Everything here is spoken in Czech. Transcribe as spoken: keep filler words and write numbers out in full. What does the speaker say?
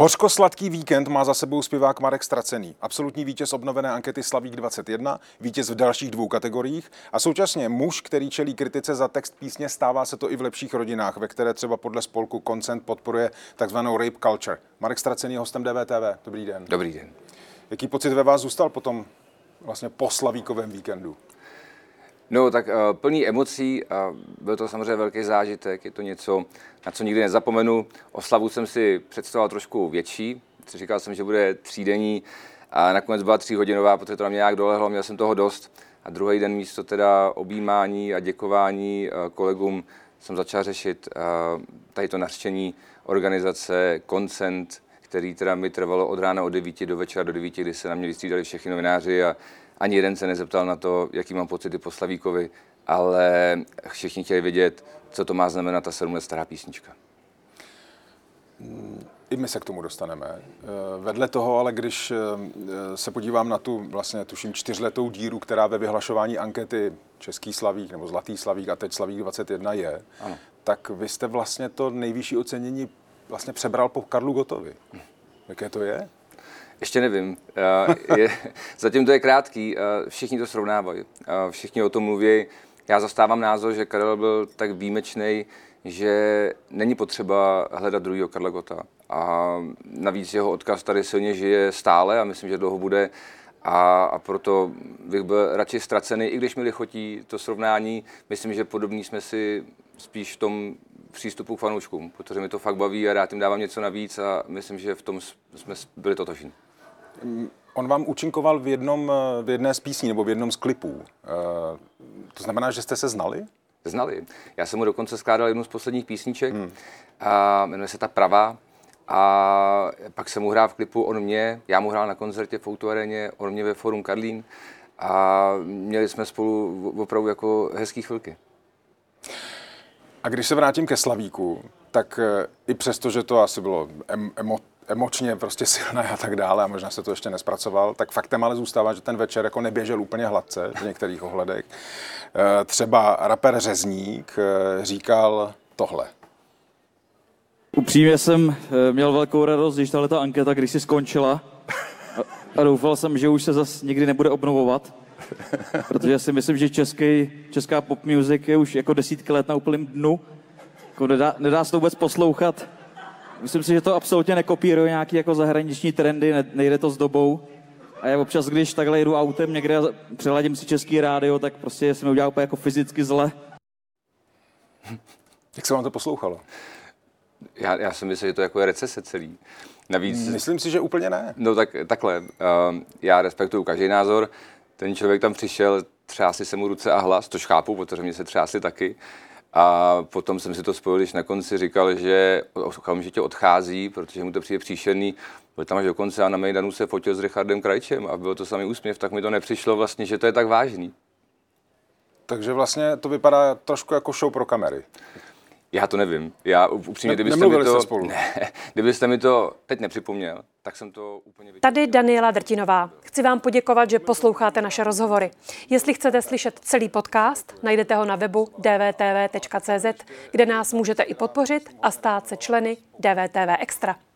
Hořkosladký víkend má za sebou zpěvák Marek Ztracený, absolutní vítěz obnovené ankety Slavík dvacet jedna, vítěz v dalších dvou kategoriích a současně muž, který čelí kritice za text písně Stává se to i v lepších rodinách, ve které třeba podle spolku Koncent podporuje takzvanou rape culture. Marek Ztracený je hostem D V T V. Dobrý den. Dobrý den. Jaký pocit ve vás zůstal potom vlastně po slavíkovém víkendu? No tak uh, plný emocí a byl to samozřejmě velký zážitek, je to něco, na co nikdy nezapomenu. O Slavu jsem si představoval trošku větší, říkal jsem, že bude třídenní a nakonec byla tříhodinová, protože to na mě nějak dolehlo, měl jsem toho dost. A druhý den místo teda objímání a děkování uh, kolegům jsem začal řešit uh, tady to nařčení organizace Koncent, který teda mi trvalo od rána od devíti do večera do devíti, kdy se na mě vystřídali všichni novináři a ani jeden se nezeptal na to, jaký mám pocity po Slavíkovi, ale všichni chtěli vědět, co to má znamenat ta sedm let stará písnička. I my se k tomu dostaneme. Vedle toho, ale když se podívám na tu vlastně tuším čtyřletou díru, která ve vyhlašování ankety Český Slavík nebo Zlatý Slavík a teď Slavík dvacet jedna je, ano. Tak vy jste vlastně to nejvyšší ocenění vlastně přebral po Karlu Gotovi. Jaké to je? Ještě nevím. Je, zatím to je krátký. Všichni to srovnávají. Všichni o tom mluví. Já zastávám názor, že Karel byl tak výjimečný, že není potřeba hledat druhého Karla Gota. A navíc jeho odkaz tady silně žije stále a myslím, že dlouho bude. A, a proto bych byl radši ztracený, i když mi lichotí to srovnání. Myslím, že podobní jsme si spíš v tom přístupu k fanouškům, protože mi to fakt baví a rád jim dávám něco navíc a myslím, že v tom jsme byli totožní. On vám účinkoval v, jednom, v jedné z písní nebo v jednom z klipů. To znamená, že jste se znali? Znali. Já jsem mu dokonce skládal jednu z posledních písniček. Hmm. A jmenuje se ta Pravá. A pak jsem mu hrál v klipu on mě, já mu hrál na koncertě v Fotoaréně, on mě ve Forum Karlín a měli jsme spolu opravdu jako hezký chvilky. A když se vrátím ke Slavíku, tak i přesto, že to asi bylo emo, emočně prostě silné a tak dále a možná se to ještě nespracoval, tak faktem ale zůstává, že ten večer jako neběžel úplně hladce v některých ohledech. Třeba rapper Řezník říkal tohle. Upřímně jsem měl velkou radost, když tahle ta anketa kdysi skončila a doufal jsem, že už se zase nikdy nebude obnovovat, protože si myslím, že český, česká pop music je už jako desítky let na úplném dnu, jako nedá, nedá se to vůbec poslouchat. Myslím si, že to absolutně nekopíruje nějaké jako zahraniční trendy, ne, nejde to s dobou a já občas, když takhle jedu autem někde a přeladím si český rádio, tak prostě se mi udělá úplně jako fyzicky zle. Jak se vám to poslouchalo? Já, já si myslím, že to jako je recese celý. Navíc, myslím si, že úplně ne. No tak, takhle, uh, já respektuju každý názor. Ten člověk tam přišel, třásli se mu ruce a hlas, tož chápu, protože mě se třásli taky. A potom jsem si to spojil, když na konci říkal, že okamžitě odchází, protože mu to přijde příšerný. Byl tam až do konce a na mejdanu se fotil s Richardem Krajčem a bylo to samý úsměv, tak mi to nepřišlo vlastně, že to je tak vážný. Takže vlastně to vypadá trošku jako show pro kamery. Já to nevím. Já upřímně, ne, kdybyste mi to spolu. Ne, kdybyste mi to teď nepřipomněl, tak jsem to úplně vyčistil. Tady Daniela Drtinová. Chci vám poděkovat, že posloucháte naše rozhovory. Jestli chcete slyšet celý podcast, najdete ho na webu d v t v tečka c z, kde nás můžete i podpořit a stát se členy D V T V Extra.